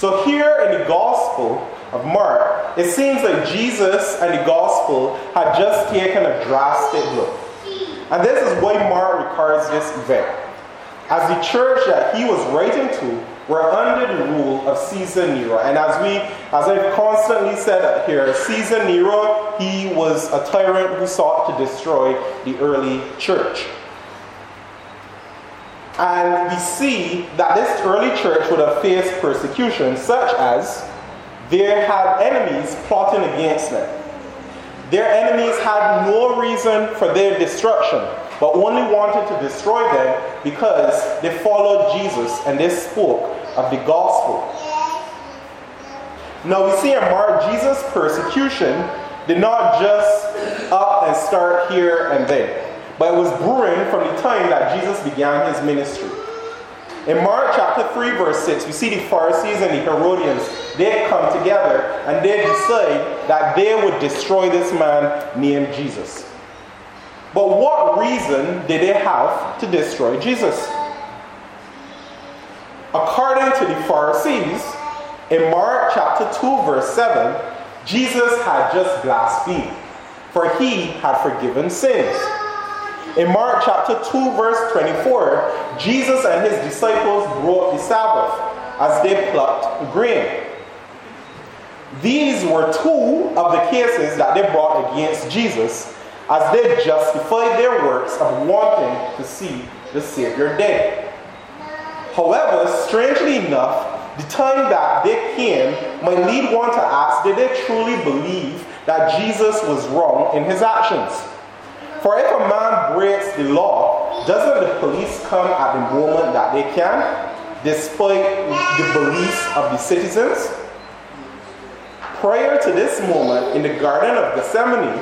So here in the Gospel of Mark, it seems like Jesus and the Gospel had just taken a drastic look. And this is why Mark records this event, as the church that he was writing to were under the rule of Caesar Nero. And as I've constantly said here, Caesar Nero, he was a tyrant who sought to destroy the early church. And we see that this early church would have faced persecution, such as they had enemies plotting against them. Their enemies had no reason for their destruction, but only wanted to destroy them because they followed Jesus and they spoke of the gospel. Now we see in Mark, Jesus' persecution did not just up and start here and there, but it was brewing from the time that Jesus began his ministry. In Mark chapter 3 verse 6, we see the Pharisees and the Herodians, they come together and they decide that they would destroy this man named Jesus. But what reason did they have to destroy Jesus? According to the Pharisees, in Mark chapter 2 verse 7, Jesus had just blasphemed, for he had forgiven sins. In Mark chapter 2 verse 24, Jesus and his disciples broke the Sabbath as they plucked grain. These were two of the cases that they brought against Jesus, as they justified their works of wanting to see the Savior dead. However, strangely enough, the time that they came might lead one to ask, did they truly believe that Jesus was wrong in his actions? For if a man breaks the law, doesn't the police come at the moment that they can, despite the beliefs of the citizens? Prior to this moment, in the Garden of Gethsemane,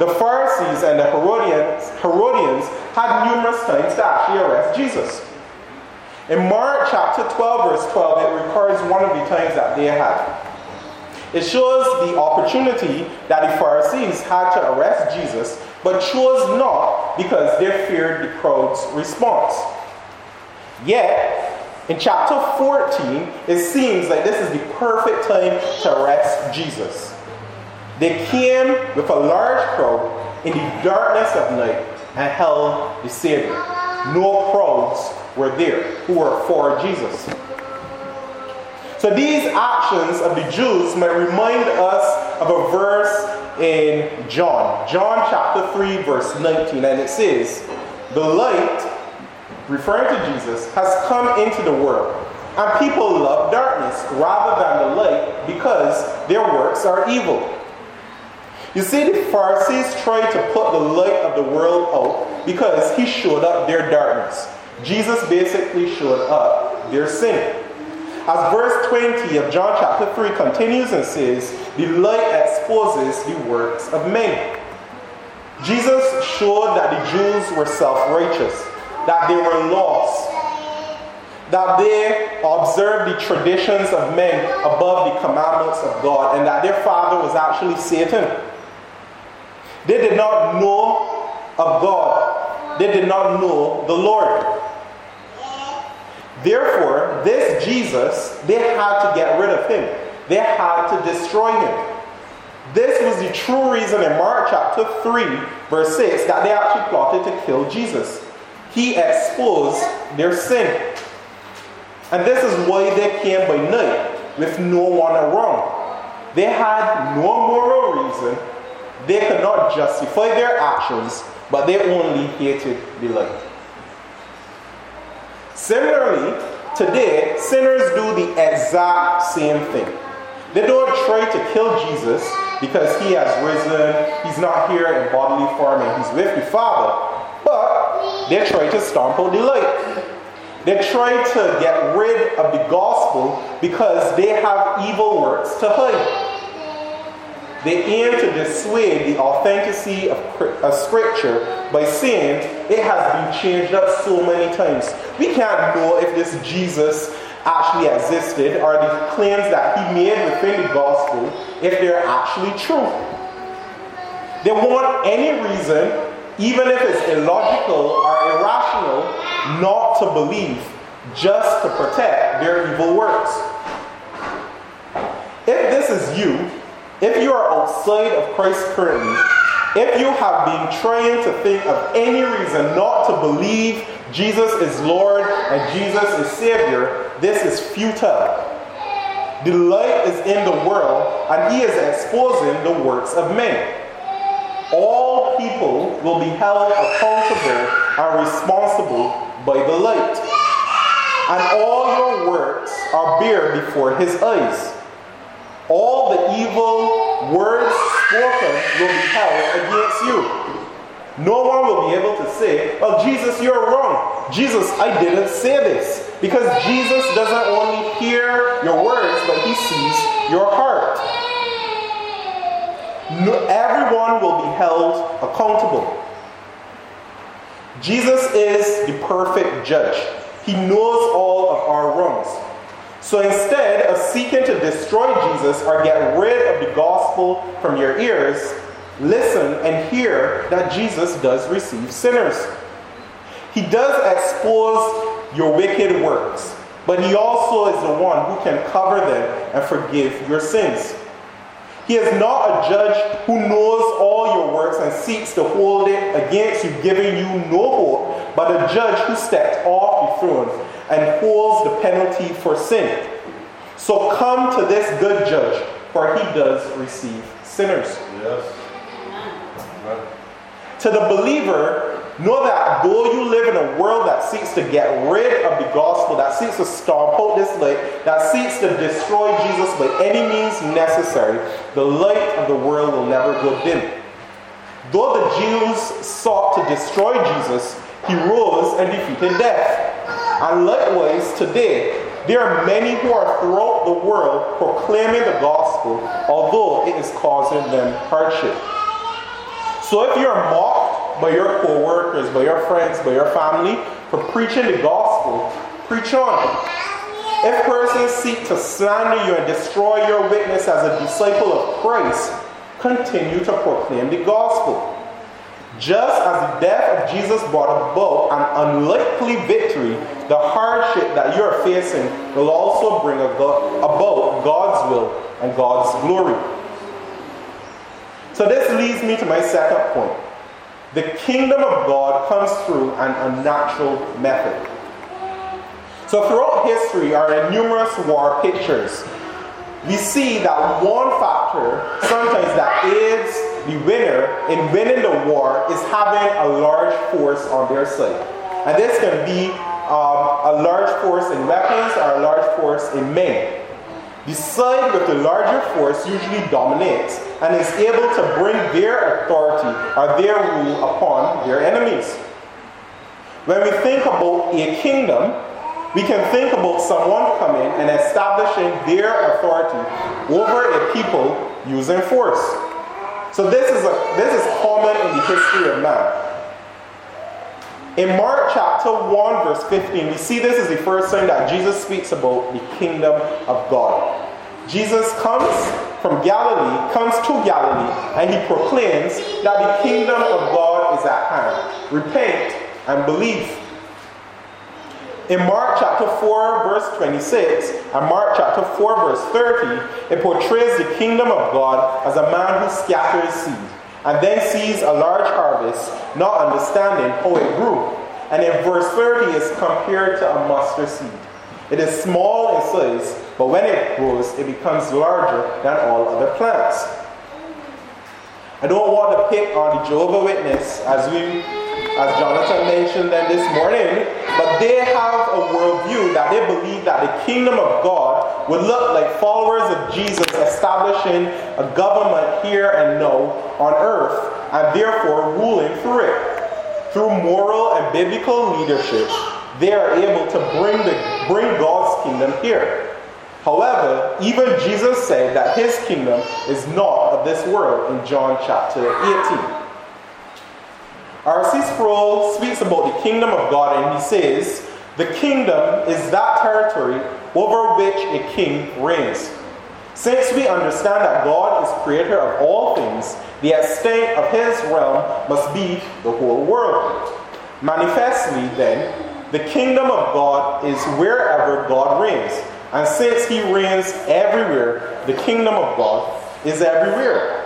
the Pharisees and the Herodians had numerous times to actually arrest Jesus. In Mark chapter 12, verse 12, it records one of the times that they had. It shows the opportunity that the Pharisees had to arrest Jesus, but chose not because they feared the crowd's response. Yet, in chapter 14, it seems like this is the perfect time to arrest Jesus. They came with a large crowd in the darkness of night and held the Savior. No crowds were there who were for Jesus. So these actions of the Jews might remind us of a verse in John chapter 3 verse 19, and it says, "The light," referring to Jesus, "has come into the world, and people love darkness rather than the light because their works are evil." You see, the Pharisees tried to put the light of the world out because he showed up their darkness. Jesus basically showed up their sin. As verse 20 of John chapter 3 continues and says, "The light exposes the works of men." Jesus showed that the Jews were self-righteous, that they were lost, that they observed the traditions of men above the commandments of God, and that their father was actually Satan. They did not know of God. They did not know the Lord. Therefore, this Jesus, they had to get rid of him. They had to destroy him. This was the true reason in Mark chapter 3, verse 6, that they actually plotted to kill Jesus. He exposed their sin. And this is why they came by night with no one around. They had no moral reason. They could not justify their actions, but they only hated the light. Similarly, today, sinners do the exact same thing. They don't try to kill Jesus because he has risen, he's not here in bodily form, and he's with the Father, but they try to stomp out the light. They try to get rid of the gospel because they have evil works to hide. They aim to dissuade the authenticity of Scripture by saying it has been changed up so many times. We can't know if this Jesus actually existed or the claims that he made within the gospel, if they're actually true. They want any reason, even if it's illogical or irrational, not to believe just to protect their evil works. you, if you are outside of Christ currently, if you have been trying to think of any reason not to believe Jesus is Lord and Jesus is Savior, this is futile. The light is in the world, and he is exposing the works of men. All people will be held accountable and responsible by the light. And all your works are bare before his eyes. All the evil words spoken will be held against you. No one will be able to say, well, Jesus, you're wrong. Jesus, I didn't say this. Because Jesus doesn't only hear your words, but he sees your heart. Everyone will be held accountable. Jesus is the perfect judge. He knows all of our wrongs. So instead of seeking to destroy Jesus or get rid of the gospel from your ears, listen and hear that Jesus does receive sinners. He does expose your wicked works, but he also is the one who can cover them and forgive your sins. He is not a judge who knows all your works and seeks to hold it against you, giving you no hope, but a judge who steps off the throne and holds the penalty for sin. So come to this good judge, for he does receive sinners. Yes. Amen. To the believer, know that though you live in a world that seeks to get rid of the gospel, that seeks to stomp out this light, that seeks to destroy Jesus by any means necessary, the light of the world will never go dim. Though the Jews sought to destroy Jesus, he rose and defeated death. And likewise today, there are many who are throughout the world proclaiming the gospel, although it is causing them hardship. So if you are mocked by your co-workers, by your friends, by your family, for preaching the gospel, preach on. If persons seek to slander you and destroy your witness as a disciple of Christ, continue to proclaim the gospel. Just as the death of Jesus brought about an unlikely victory, the hardship that you are facing will also bring about God's will and God's glory. So this leads me to my second point. The kingdom of God comes through an unnatural method. So throughout history are numerous war pictures. We see that one factor sometimes that aids the winner in winning the war is having a large force on their side. And this can be a large force in weapons or a large force in men. The side with the larger force usually dominates and is able to bring their authority or their rule upon their enemies. When we think about a kingdom, we can think about someone coming and establishing their authority over a people using force. So this is common in the history of man. In Mark chapter 1 verse 15, we see this is the first time that Jesus speaks about the kingdom of God. Jesus comes to Galilee, and he proclaims that the kingdom of God is at hand. Repent and believe. In Mark chapter 4 verse 26 and Mark chapter 4 verse 30, it portrays the kingdom of God as a man who scatters seed and then sees a large harvest, not understanding how it grew. And in verse 30 is compared to a mustard seed. It is small in size, but when it grows, it becomes larger than all other plants. I don't want to pick on the Jehovah's Witness, as Jonathan mentioned them this morning, but they have a worldview that they believe that the kingdom of God would look like followers of Jesus establishing a government here and now on earth, and therefore ruling through it. Through moral and biblical leadership, they are able to bring God's kingdom here. However, even Jesus said that his kingdom is not of this world in John chapter 18. R.C. Sproul speaks about the kingdom of God, and he says, "The kingdom is that territory over which a king reigns." Since we understand that God is creator of all things, the extent of his realm must be the whole world. Manifestly, then, the kingdom of God is wherever God reigns, And since he reigns everywhere, the kingdom of God is everywhere.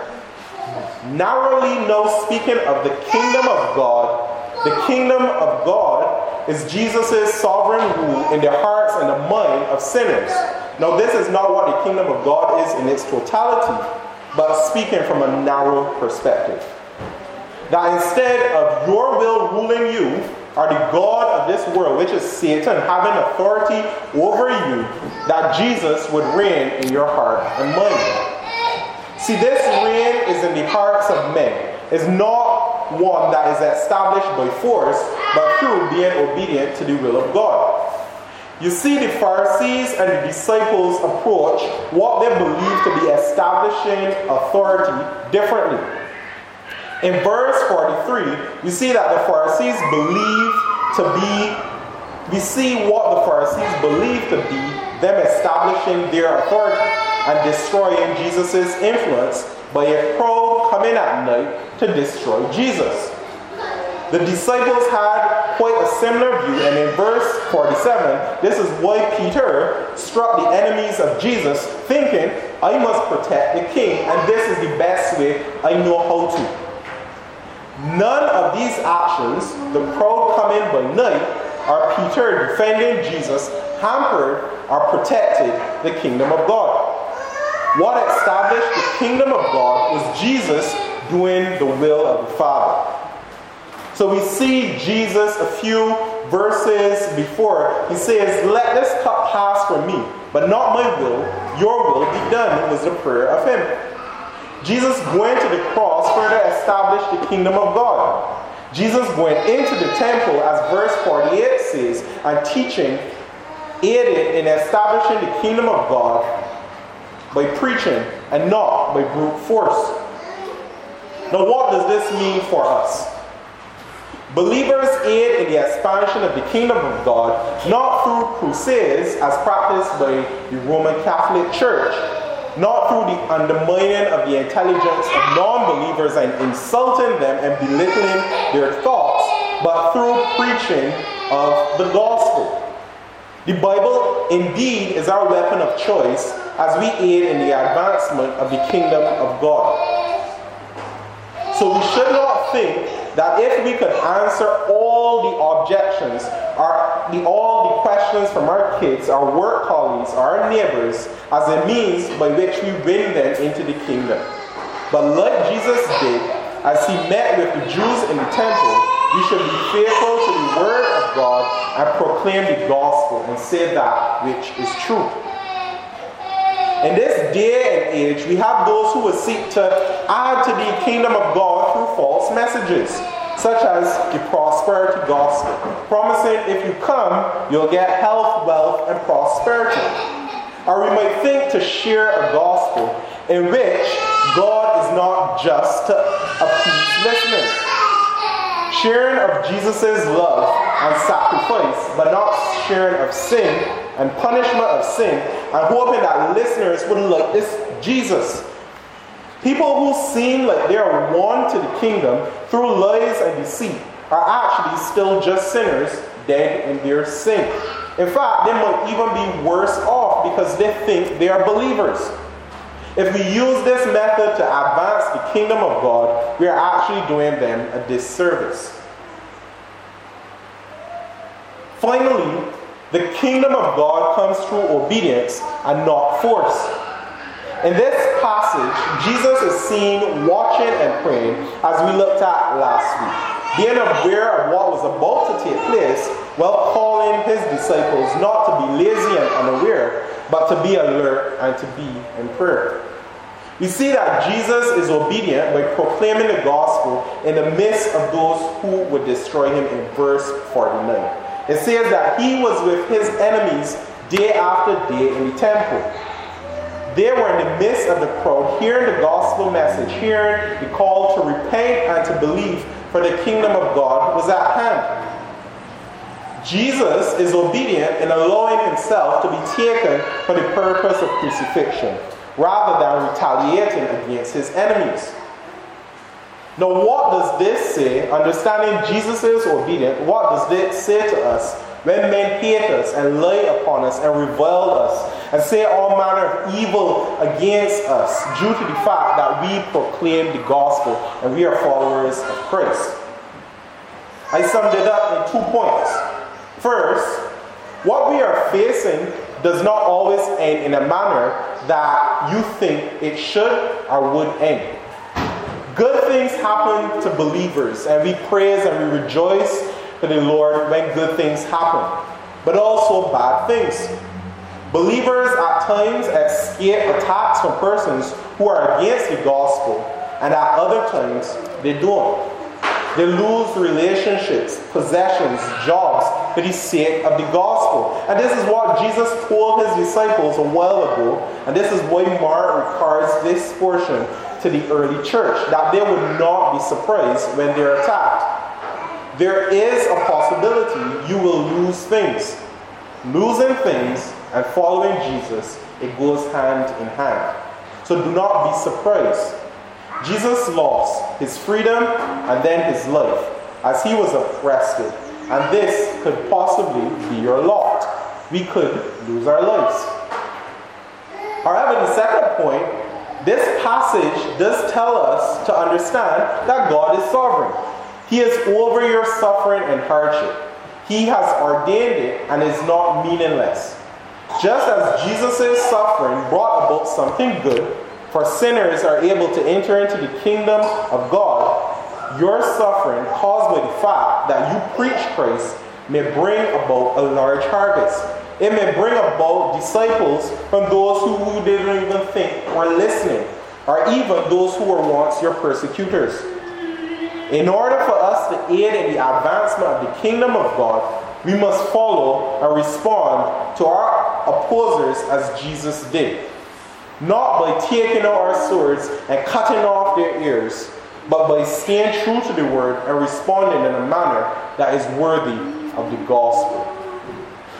Narrowly no speaking of the kingdom of God, the kingdom of God is Jesus' sovereign rule in the hearts and the mind of sinners. Now, this is not what the kingdom of God is in its totality, but speaking from a narrow perspective. That instead of your will ruling you, or the god of this world, which is Satan, having authority over you, that Jesus would reign in your heart and mind. See, this reign is in the hearts of men. It's not one that is established by force, but through being obedient to the will of God. You see, the Pharisees and the disciples approach what they believe to be establishing authority differently. In verse 43, you see that the Pharisees believe to be, we see what the Pharisees believe to be them establishing their authority and destroying Jesus' influence by a crowd coming at night to destroy Jesus. The disciples had quite a similar view, and in verse 47, this is why Peter struck the enemies of Jesus, thinking, I must protect the king, and this is the best way I know how to. None of these actions, the crowd coming by night, or Peter defending Jesus, hampered or protected the kingdom of God. What established the kingdom of God was Jesus doing the will of the Father. So we see Jesus a few verses before. He says, let this cup pass from me, but not my will, your will be done, was the prayer of him. Jesus going to the cross further established the kingdom of God. Jesus going into the temple, as verse 48 says, and teaching, aided in establishing the kingdom of God by preaching and not by brute force. Now, what does this mean for us? Believers aid in the expansion of the kingdom of God, not through crusades as practiced by the Roman Catholic Church, not through the undermining of the intelligence of non-believers and insulting them and belittling their thoughts, but through preaching of the gospel. The Bible indeed is our weapon of choice as we aid in the advancement of the kingdom of God. So we should not think that if we could answer all the objections, all the questions from our kids, our work colleagues, our neighbors, as a means by which we win them into the kingdom. But like Jesus did, as he met with the Jews in the temple, we should be faithful to the word of God and proclaim the gospel and say that which is true. In this day and age, we have those who will seek to add to the kingdom of God through false messages, such as the prosperity gospel, promising if you come, you'll get health, wealth, and prosperity. Or we might think to share a gospel in which God is not just to appease listeners. Sharing of Jesus' love and sacrifice, but not sharing of sin and punishment of sin, and hoping that listeners would like this Jesus. People who seem like they are won to the kingdom through lies and deceit are actually still just sinners dead in their sin. In fact, they might even be worse off because they think they are believers. If we use this method to advance the kingdom of God, we are actually doing them a disservice. Finally, the kingdom of God comes through obedience and not force. In this passage, Jesus is seen watching and praying, as we looked at last week, being aware of what was about to take place, while calling his disciples not to be lazy and unaware, but to be alert and to be in prayer. We see that Jesus is obedient by proclaiming the gospel in the midst of those who would destroy him in verse 49. It says that he was with his enemies day after day in the temple. They were in the midst of the crowd, hearing the gospel message, hearing the call to repent and to believe, for the kingdom of God was at hand. Jesus is obedient in allowing himself to be taken for the purpose of crucifixion, rather than retaliating against his enemies. Now, what does this say, understanding Jesus' obedience, what does this say to us when men hate us and lie upon us and revile us and say all manner of evil against us due to the fact that we proclaim the gospel and we are followers of Christ. I summed it up in 2 points. First, what we are facing does not always end in a manner that you think it should or would end. Good things happen to believers, and we praise and we rejoice to the Lord when good things happen, but also bad things. Believers at times escape attacks from persons who are against the gospel, and at other times they don't. They lose relationships, possessions, jobs for the sake of the gospel. And this is what Jesus told his disciples a while ago, and this is why Mark records this portion to the early church, that they would not be surprised when they're attacked. There is a possibility you will lose things. Losing things and following Jesus, it goes hand in hand. So do not be surprised. Jesus lost his freedom and then his life as he was arrested, and this could possibly be your lot. We could lose our lives. However, the second point, this passage does tell us to understand that God is sovereign. He is over your suffering and hardship. He has ordained it and is not meaningless. Just as Jesus' suffering brought about something good, for sinners are able to enter into the kingdom of God, your suffering caused by the fact that you preach Christ may bring about a large harvest. It may bring about disciples from those who didn't even think were listening, or even those who were once your persecutors. In order for us to aid in the advancement of the kingdom of God, we must follow and respond to our opposers as Jesus did. Not by taking out our swords and cutting off their ears, but by staying true to the word and responding in a manner that is worthy of the gospel.